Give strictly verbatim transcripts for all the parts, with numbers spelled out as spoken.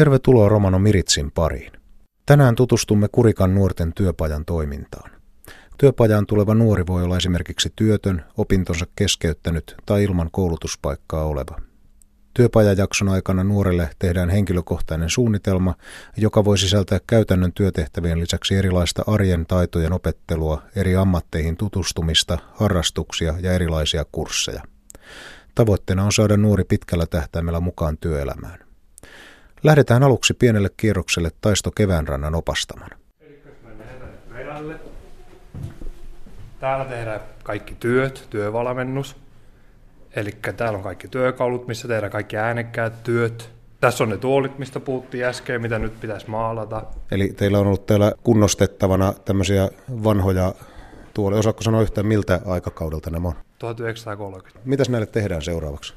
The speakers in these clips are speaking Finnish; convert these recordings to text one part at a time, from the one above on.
Tervetuloa Romano Miritsin pariin. Tänään tutustumme Kurikan nuorten työpajan toimintaan. Työpajaan tuleva nuori voi olla esimerkiksi työtön, opintonsa keskeyttänyt tai ilman koulutuspaikkaa oleva. Työpajajakson aikana nuorelle tehdään henkilökohtainen suunnitelma, joka voi sisältää käytännön työtehtävien lisäksi erilaista arjen taitojen opettelua, eri ammatteihin tutustumista, harrastuksia ja erilaisia kursseja. Tavoitteena on saada nuori pitkällä tähtäimellä mukaan työelämään. Lähdetään aluksi pienelle kierrokselle Taisto Keväänrannan opastamana. Täällä tehdään kaikki työt, työvalmennus. Eli täällä on kaikki työkalut, missä tehdään kaikki äänekkäät työt. Tässä on ne tuolit, mistä puhuttiin äsken, mitä nyt pitäisi maalata. Eli teillä on ollut täällä kunnostettavana tämmöisiä vanhoja tuoleja. Osaatko sanoa yhtään, miltä aikakaudelta nämä on? tuhatyhdeksänsataakolmekymmentä. Mitäs näille tehdään seuraavaksi?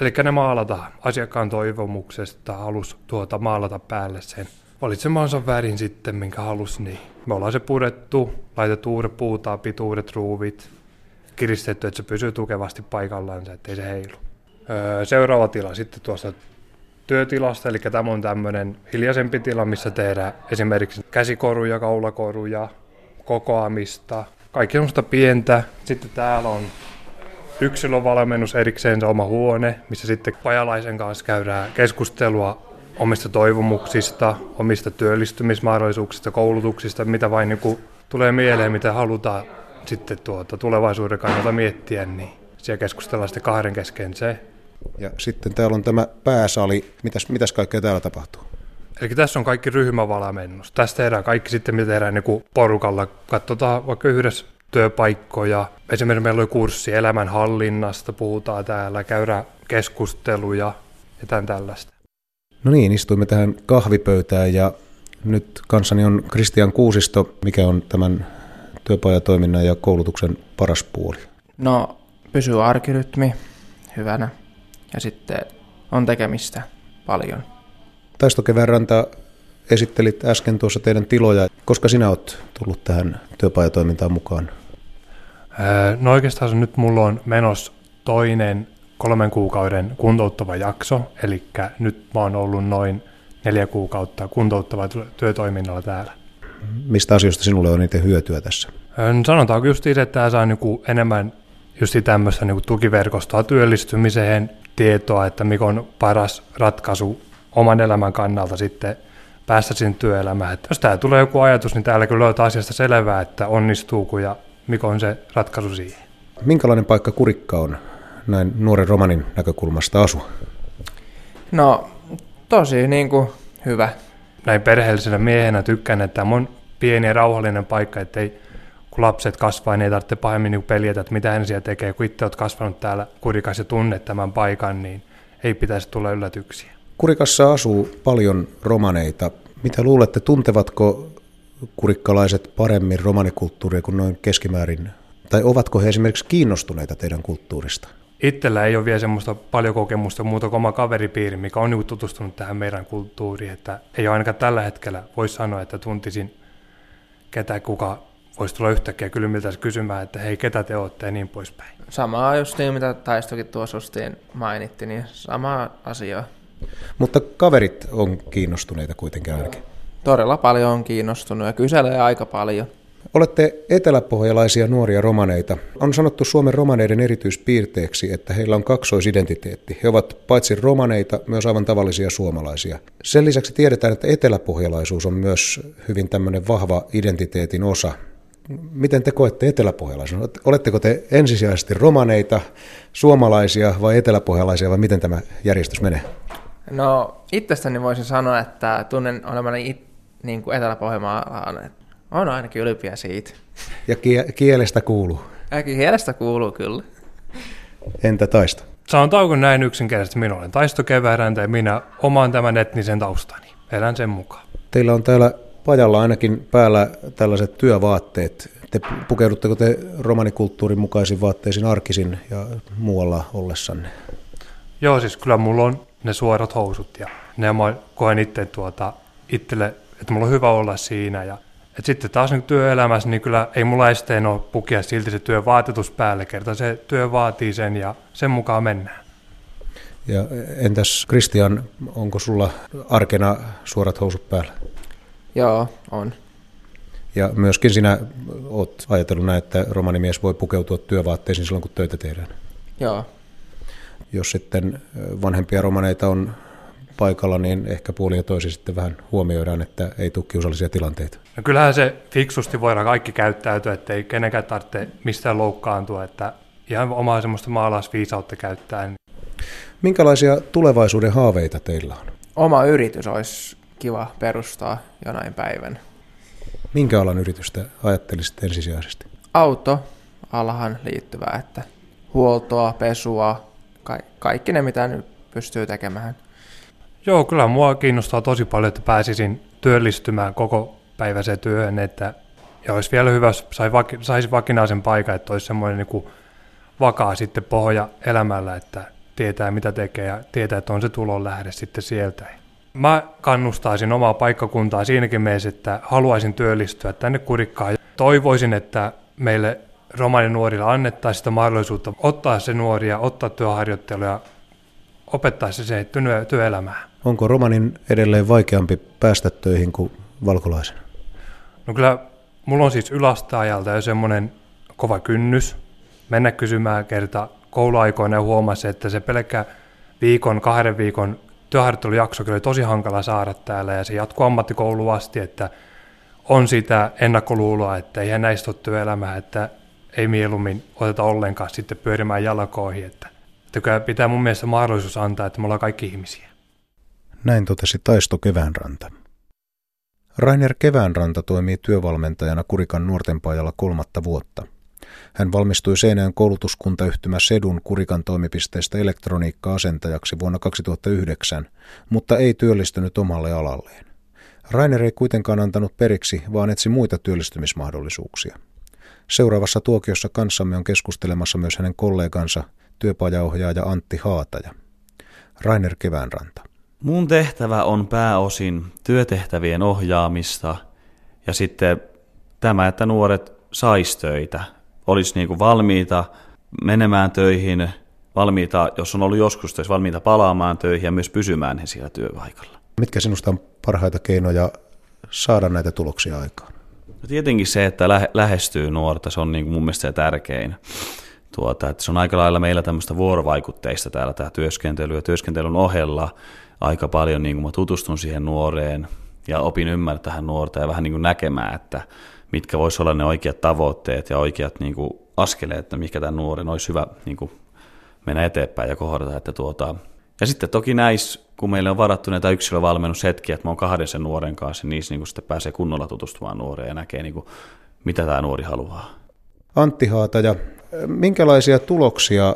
Eli ne maalataan asiakkaan toivomuksesta, halusi tuota maalata päälle sen valitsemansa värin sitten, minkä halusi. Niin. Me ollaan se purettu, laitettu uudet puutapit, uudet ruuvit, kiristetty, että se pysyy tukevasti paikallaan, ettei se heilu. Öö, seuraava tila sitten tuosta työtilasta, eli tämä on tämmöinen hiljaisempi tila, missä tehdään esimerkiksi käsikoruja, kaulakoruja, kokoamista, kaikki semmoista pientä. Sitten täällä on yksilövalmennus erikseen, oma huone, missä sitten pajalaisen kanssa käydään keskustelua omista toivomuksista, omista työllistymismahdollisuuksista, koulutuksista, mitä vain niin kuin tulee mieleen, mitä halutaan sitten tuota tulevaisuuden kannalta miettiä, niin siellä keskustellaan sitten kahden kesken se. Ja sitten täällä on tämä pääsali. Mitäs, mitäs kaikkea täällä tapahtuu? Eli tässä on kaikki ryhmävalmennus. Tässä tehdään kaikki sitten, mitä tehdään niin kuin porukalla. Katsotaan vaikka yhdessä työpaikkoja. Esimerkiksi meillä oli kurssi elämänhallinnasta, puhutaan täällä, käydään keskusteluja ja tämän tällaista. No niin, istuimme tähän kahvipöytään ja nyt kanssani on Kristian Kuusisto. Mikä on tämän työpajatoiminnan ja koulutuksen paras puoli? No, pysyy arkirytmi hyvänä ja sitten on tekemistä paljon. Taisto Keväänranta, esittelit äsken tuossa teidän tiloja. Koska sinä olet tullut tähän työpajatoimintaan mukaan? No oikeastaan nyt mulla on menossa toinen kolmen kuukauden kuntouttava jakso, eli nyt mä oon ollut noin neljä kuukautta kuntouttavaa työtoiminnalla täällä. Mistä asioista sinulle on niitä hyötyä tässä? No sanotaanko just itse, että tämä saa niinku enemmän just tämmöistä niinku tukiverkostoa työllistymiseen, tietoa, että mikä on paras ratkaisu oman elämän kannalta sitten päästä sinne työelämään. Että jos täällä tulee joku ajatus, niin täällä kyllä löytää asiasta selvää, että onnistuuko ja mikä on se ratkaisu siihen. Minkälainen paikka Kurikka on näin nuoren romanin näkökulmasta asua? No tosi niin kuin hyvä. Näin perheellisenä miehenä tykkään, että tämä on pieni ja rauhallinen paikka, ettei kun lapset kasvaa, niin ei tarvitse pahemmin niin peljätä, että mitä hän siellä tekee. Kun itse olet kasvanut täällä Kurikassa ja tunnet tämän paikan, niin ei pitäisi tulla yllätyksiä. Kurikassa asuu paljon romaneita. Mitä luulette, tuntevatko kurikkalaiset paremmin romanikulttuuria kuin noin keskimäärin? Tai ovatko he esimerkiksi kiinnostuneita teidän kulttuurista? Itsellä ei ole vielä semmoista paljon kokemusta muuta kuin oma kaveripiiri, mikä on tutustunut tähän meidän kulttuuriin, että ei ainakaan tällä hetkellä voi sanoa, että tuntisin ketä kuka voisi tulla yhtäkkiä kylmiltänsä kysymään, että hei, ketä te olette ja niin poispäin. Samaa justiin, mitä Taistokin tuossa justiin mainitti, niin samaa asiaa. Mutta kaverit on kiinnostuneita kuitenkin ainakin. Todella paljon on kiinnostunut ja kyselee aika paljon. Olette eteläpohjalaisia nuoria romaneita. On sanottu Suomen romaneiden erityispiirteeksi, että heillä on kaksoisidentiteetti. He ovat paitsi romaneita, myös aivan tavallisia suomalaisia. Sen lisäksi tiedetään, että eteläpohjalaisuus on myös hyvin tämmöinen vahva identiteetin osa. Miten te koette eteläpohjalaisuuden? Oletteko te ensisijaisesti romaneita, suomalaisia vai eteläpohjalaisia, vai miten tämä järjestys menee? No itsestäni voisin sanoa, että tunnen olemani it, niin kuin eteläpohjalainen. On ainakin ylpeä siitä. Ja kie- kielestä kuuluu? Ja kielestä kuuluu kyllä. Entä Taisto? Sanotaanko näin yksinkertaisesti, minä olen Taisto Keväänranta ja minä omaan tämän etnisen taustani. Elän sen mukaan. Teillä on täällä pajalla ainakin päällä tällaiset työvaatteet. Te pukeudutteko te romanikulttuurin mukaisiin vaatteisiin arkisin ja muualla ollessanne? Joo, siis kyllä mulla on ne suorat housut ja ne mä koen itse tuota, itselle, että mulla on hyvä olla siinä. Ja, et sitten taas niin työelämässä, niin kyllä ei mulla esteen ole pukia silti se työvaatetus päälle, kerta se työ vaatii sen ja sen mukaan mennään. Ja entäs Kristian, onko sulla arkena suorat housut päällä? Joo, on. Ja myöskin sinä olet ajatellut näin, että romanimies voi pukeutua työvaatteisiin silloin, kun töitä tehdään? Joo. Jos sitten vanhempia romaneita on paikalla, niin ehkä puoli ja toisi sitten vähän huomioidaan, että ei tule kiusallisia tilanteita. No kyllähän se fiksusti voidaan kaikki käyttäytyä, ettei kenenkään tarvitse mistään loukkaantua, että ihan omaa semmoista maalaisviisautta käyttäen. Minkälaisia tulevaisuuden haaveita teillä on? Oma yritys olisi kiva perustaa jonain päivän. Minkä alan yritystä ajattelisit ensisijaisesti? Autoalahan liittyvää, että huoltoa, pesua, ka- kaikki ne mitä nyt pystyy tekemään. Joo, kyllä mua kiinnostaa tosi paljon, että pääsisin työllistymään koko päiväiseen työhön, että ja olisi vielä hyvä, jos saisi vakinaisen paikan, että olisi semmoinen niin kuin vakaa sitten pohja elämällä, että tietää mitä tekee ja tietää, että on se tulon lähde sitten sieltä. Mä kannustaisin omaa paikkakuntaa siinäkin mielessä, että haluaisin työllistyä tänne Kurikkaan. Toivoisin, että meille romaninuorille annettaisiin sitä mahdollisuutta ottaa se nuoria, ottaa työharjoittelua ja opettaa se, se työelämää. Onko romanin edelleen vaikeampi päästä töihin kuin valkolaisen? No kyllä mulla on siis yläasteajalta jo semmoinen kova kynnys mennä kysymään kerta kouluaikoina ja huomasi, että se pelkkä viikon, kahden viikon työharjoittelujakso oli tosi hankala saada täällä ja se jatkuu ammattikouluun asti, että on sitä ennakkoluuloa, että eihän näistä ole työelämää, että ei mieluummin oteta ollenkaan sitten pyörimään jalkoihin, että Että pitää mun mielestä mahdollisuus antaa, että me ollaan kaikki ihmisiä. Näin totesi Taisto Keväänranta. Rainer Keväänranta toimii työvalmentajana Kurikan nuortenpaajalla kolmatta vuotta. Hän valmistui Seinäjoen koulutuskuntayhtymä Sedun Kurikan toimipisteestä elektroniikka-asentajaksi vuonna kaksituhattayhdeksän, mutta ei työllistynyt omalle alalleen. Rainer ei kuitenkaan antanut periksi, vaan etsi muita työllistymismahdollisuuksia. Seuraavassa tuokiossa kanssamme on keskustelemassa myös hänen kollegansa, työpajaohjaaja Antti Haataja. Rainer Keväänranta. Mun tehtävä on pääosin työtehtävien ohjaamista ja sitten tämä, että nuoret sais töitä. Olisi niin kuin valmiita menemään töihin, valmiita, jos on ollut joskus töissä, valmiita palaamaan töihin ja myös pysymään he siellä työpaikalla. Mitkä sinusta on parhaita keinoja saada näitä tuloksia aikaan? No tietenkin se, että lähe, lähestyy nuorta, se on niin kuin mun mielestä se tärkein. Tuota, että se on aika lailla meillä tämmöistä vuorovaikutteista täällä tämä työskentely ja työskentelyn ohella aika paljon niin kuin mä tutustun siihen nuoreen ja opin ymmärtämään nuorta ja vähän niin kuin näkemään, että mitkä voisi olla ne oikeat tavoitteet ja oikeat niin kuin askeleet, että mikä tämän nuoren olisi hyvä niin kuin mennä eteenpäin ja kohdata. Että tuota. Ja sitten toki näissä, kun meillä on varattu näitä yksilövalmennushetkiä, että mä oon kahden sen nuoren kanssa, niin niissä niin kuin sitten pääsee kunnolla tutustumaan nuoreen ja näkee niin kuin, mitä tämä nuori haluaa. Antti Haataja. Minkälaisia tuloksia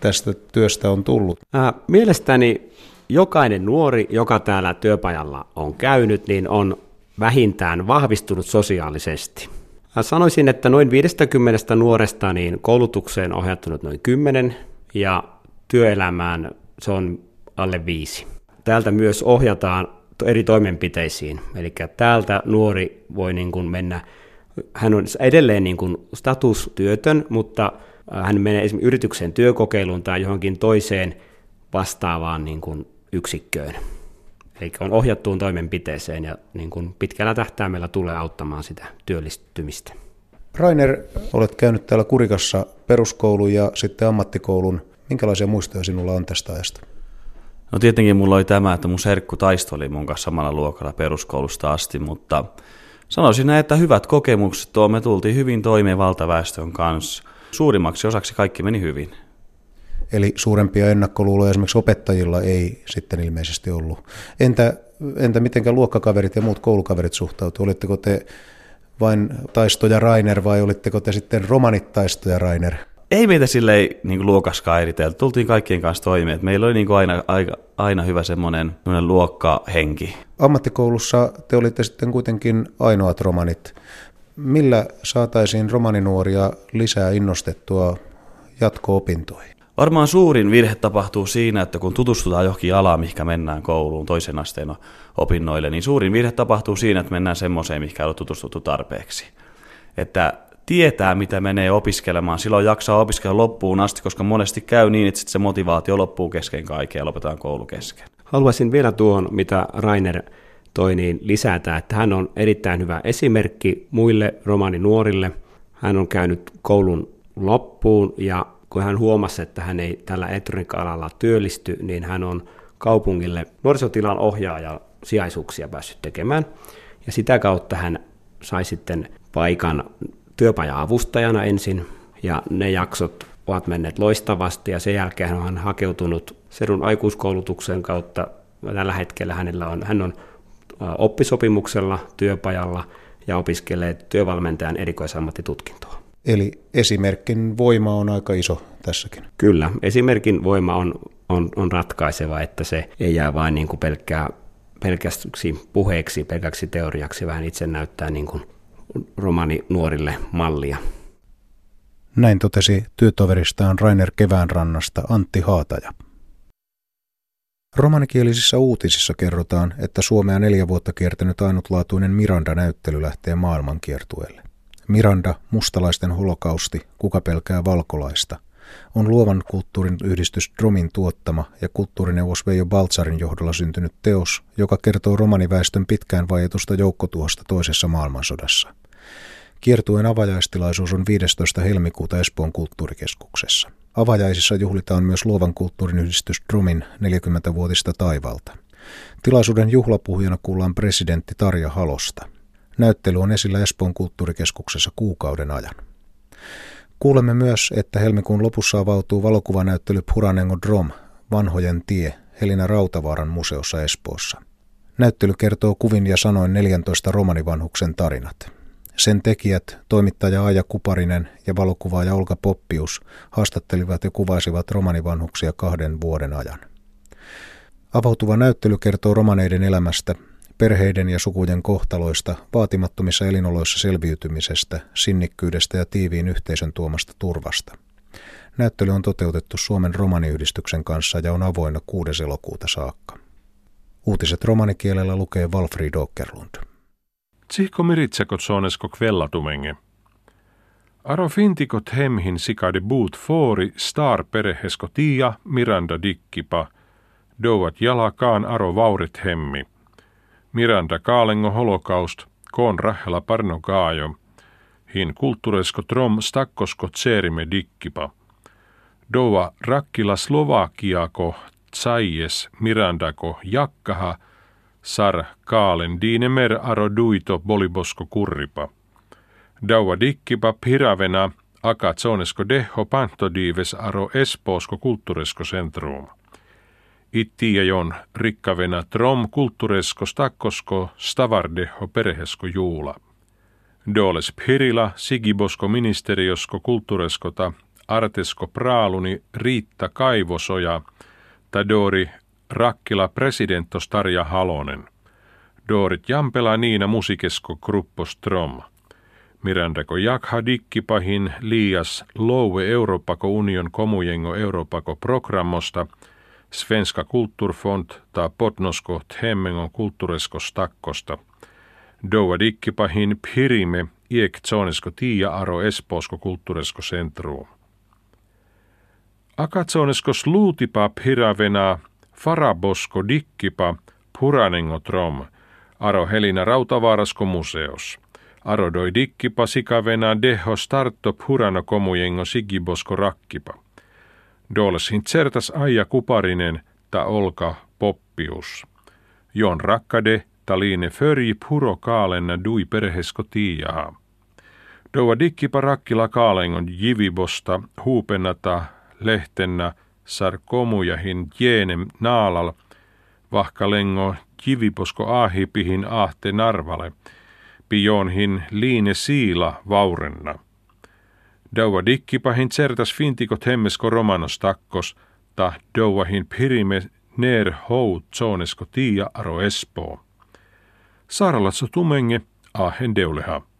tästä työstä on tullut? Mielestäni jokainen nuori, joka täällä työpajalla on käynyt, niin on vähintään vahvistunut sosiaalisesti. Sanoisin, että noin viisikymmentä nuoresta niin koulutukseen on ohjattunut noin kymmenen ja työelämään se on alle viisi. Täältä myös ohjataan eri toimenpiteisiin, eli täältä nuori voi niin kuin mennä. Hän on edelleen niin kuin statustyötön, mutta hän menee esimerkiksi yrityksen työkokeiluun tai johonkin toiseen vastaavaan niin kuin yksikköön. Eli on ohjattuun toimenpiteeseen ja niin kuin pitkällä tähtäimellä tulee auttamaan sitä työllistymistä. Rainer, olet käynyt täällä Kurikassa peruskoulun ja sitten ammattikoulun. Minkälaisia muistoja sinulla on tästä ajasta? No tietenkin mulla oli tämä, että mun serkku Taisto oli mun kanssa samalla luokalla peruskoulusta asti, mutta sanoisin, että hyvät kokemukset tuo, me tultiin hyvin toimeen valtaväestön kanssa. Suurimmaksi osaksi kaikki meni hyvin. Eli suurempia ennakkoluuloja esimerkiksi opettajilla ei sitten ilmeisesti ollut. Entä, entä mitenkä luokkakaverit ja muut koulukaverit suhtautuivat? Olitteko te vain Taisto ja Rainer vai olitteko te sitten romanit Taisto ja Rainer? Ei meitä silleen niin luokaskaan eritelty. Tultiin kaikkien kanssa toimeen. Meillä oli niin aina, aina, aina hyvä semmoinen luokkahenki. Ammattikoulussa te olitte sitten kuitenkin ainoat romanit. Millä saataisiin romaninuoria lisää innostettua jatko-opintoihin? Varmaan suurin virhe tapahtuu siinä, että kun tutustutaan johonkin alaan, mihinkä mennään kouluun toisen asteen opinnoille, niin suurin virhe tapahtuu siinä, että mennään semmoiseen, mihinkä ei ole tutustuttu tarpeeksi. Että tietää, mitä menee opiskelemaan. Silloin jaksaa opiskella loppuun asti, koska monesti käy niin, että se motivaatio loppuu kesken kaiken ja lopetaan koulu kesken. Haluaisin vielä tuohon, mitä Rainer toi, niin lisätä, että hän on erittäin hyvä esimerkki muille romaninuorille. Hän on käynyt koulun loppuun ja kun hän huomasi, että hän ei tällä elektroniikka-alalla työllisty, niin hän on kaupungille nuorisotilan ohjaajan sijaisuuksia päässyt tekemään. Ja sitä kautta hän sai sitten paikan työpaja-avustajana ensin, ja ne jaksot ovat menneet loistavasti, ja sen jälkeen hän on hakeutunut Sedun aikuiskoulutuksen kautta. Tällä hetkellä hänellä on, hän on oppisopimuksella, työpajalla, ja opiskelee työvalmentajan erikoisammattitutkintoa. Eli esimerkin voima on aika iso tässäkin. Kyllä, esimerkin voima on, on, on ratkaiseva, että se ei jää vain niin kuin pelkkää, pelkästiksi puheeksi, pelkäksi teoriaksi, vähän itse näyttää niin kuin romani nuorille mallia. Näin totesi työtoveristaan Rainer Keväänrannasta Antti Haataja. Romanikielisissä uutisissa kerrotaan, että Suomea neljä vuotta kiertänyt ainutlaatuinen Miranda-näyttely lähtee maailmankiertueelle. Miranda, mustalaisten holokausti, kuka pelkää valkolaista, on luovan kulttuurin yhdistys Dromin tuottama ja kulttuurineuvos Veijo Balzarin johdolla syntynyt teos, joka kertoo romaniväestön pitkään vaietusta joukkotuhosta toisessa maailmansodassa. Kiertueen avajaistilaisuus on viidestoista helmikuuta Espoon kulttuurikeskuksessa. Avajaisissa juhlitaan myös luovan kulttuurin yhdistys Dromin neljäkymmentävuotista taivalta. Tilaisuuden juhlapuhjana kuullaan presidentti Tarja Halosta. Näyttely on esillä Espoon kulttuurikeskuksessa kuukauden ajan. Kuulemme myös, että helmikuun lopussa avautuu valokuvanäyttely Puranengo drom, Vanhojen tie, Helinä Rautavaaran museossa Espoossa. Näyttely kertoo kuvin ja sanoin neljäntoista romanivanhuksen tarinat. Sen tekijät, toimittaja Aija Kuparinen ja valokuvaaja Olka Poppius, haastattelivat ja kuvasivat romanivanhuksia kahden vuoden ajan. Avautuva näyttely kertoo romaneiden elämästä, perheiden ja sukujen kohtaloista, vaatimattomissa elinoloissa selviytymisestä, sinnikkyydestä ja tiiviin yhteisön tuomasta turvasta. Näyttely on toteutettu Suomen romaniyhdistyksen kanssa ja on avoinna kuudes elokuuta saakka. Uutiset romanikielellä lukee Valfrid Ockerlund. Tsihko miritsäkot soonesko kvelladumenge. Aro fintikot hemhin sikade buut foori star perhesko tia Miranda dikkipa, douat jalakaan aro vaurit hemmi. Miranda kaalengo holokaust, koon rahla parno kaajo, hin kulttuuresko trom stakkosko tseerime dikkipa. Doa rakkila slovakiako tsaies Mirandako jakkaha, sar kaalen diinemer aro duito bolibosko kurripa. Daua dikkipa piravena akatsonesko deho pantodiives aro espoosko kulttuuresko sentruuma. Ittiajon rikkavena trom kulttuuresko stakkosko stavardeho perhesko juula. Dooles pirila sigibosko ministeriosko kulttuureskota artesko praaluni Riitta Kaivosoja tadori rakkila presidenttos Tarja Halonen. Doorit jampela niina musikesko gruppos trom. Mirandako jakha dikkipahin liias loue Europako union komujengo Europako programmosta Svenska kulturfond ta potnosko hemmengon kulttuuresko stakkosta. Doua dikkipahin pirime iek tsonesko tiia aro espoosko kulttuuresko sentruum. Akatsonesko sluutipa piravena farabosko dikkipa puranengo trom aro Helinä Rautavaarasko museos. Aro doi dikkipa sikavena deho startto purano komujengo sigibosko rakkipa. Dooleshin tsertas Aija Kuparinen ta Olka Poppius. Jon rakkade ta liine förji puro kaalenna dui perhesko tiijaha. Doa dikkipa rakkila kaalengon jivibosta huupenata lehtennä sarkomujahin jeenem naalal vahkalengo jivibosko aahipihin ahte narvale pijonhin liine siila vaurenna. Doua dikkipahin tsertas fintikot hemmesko romanos takkos, ta douahin pirime ner hout tsonesko tiia aro espoo. Saaralatso tumenge ahen deuleha.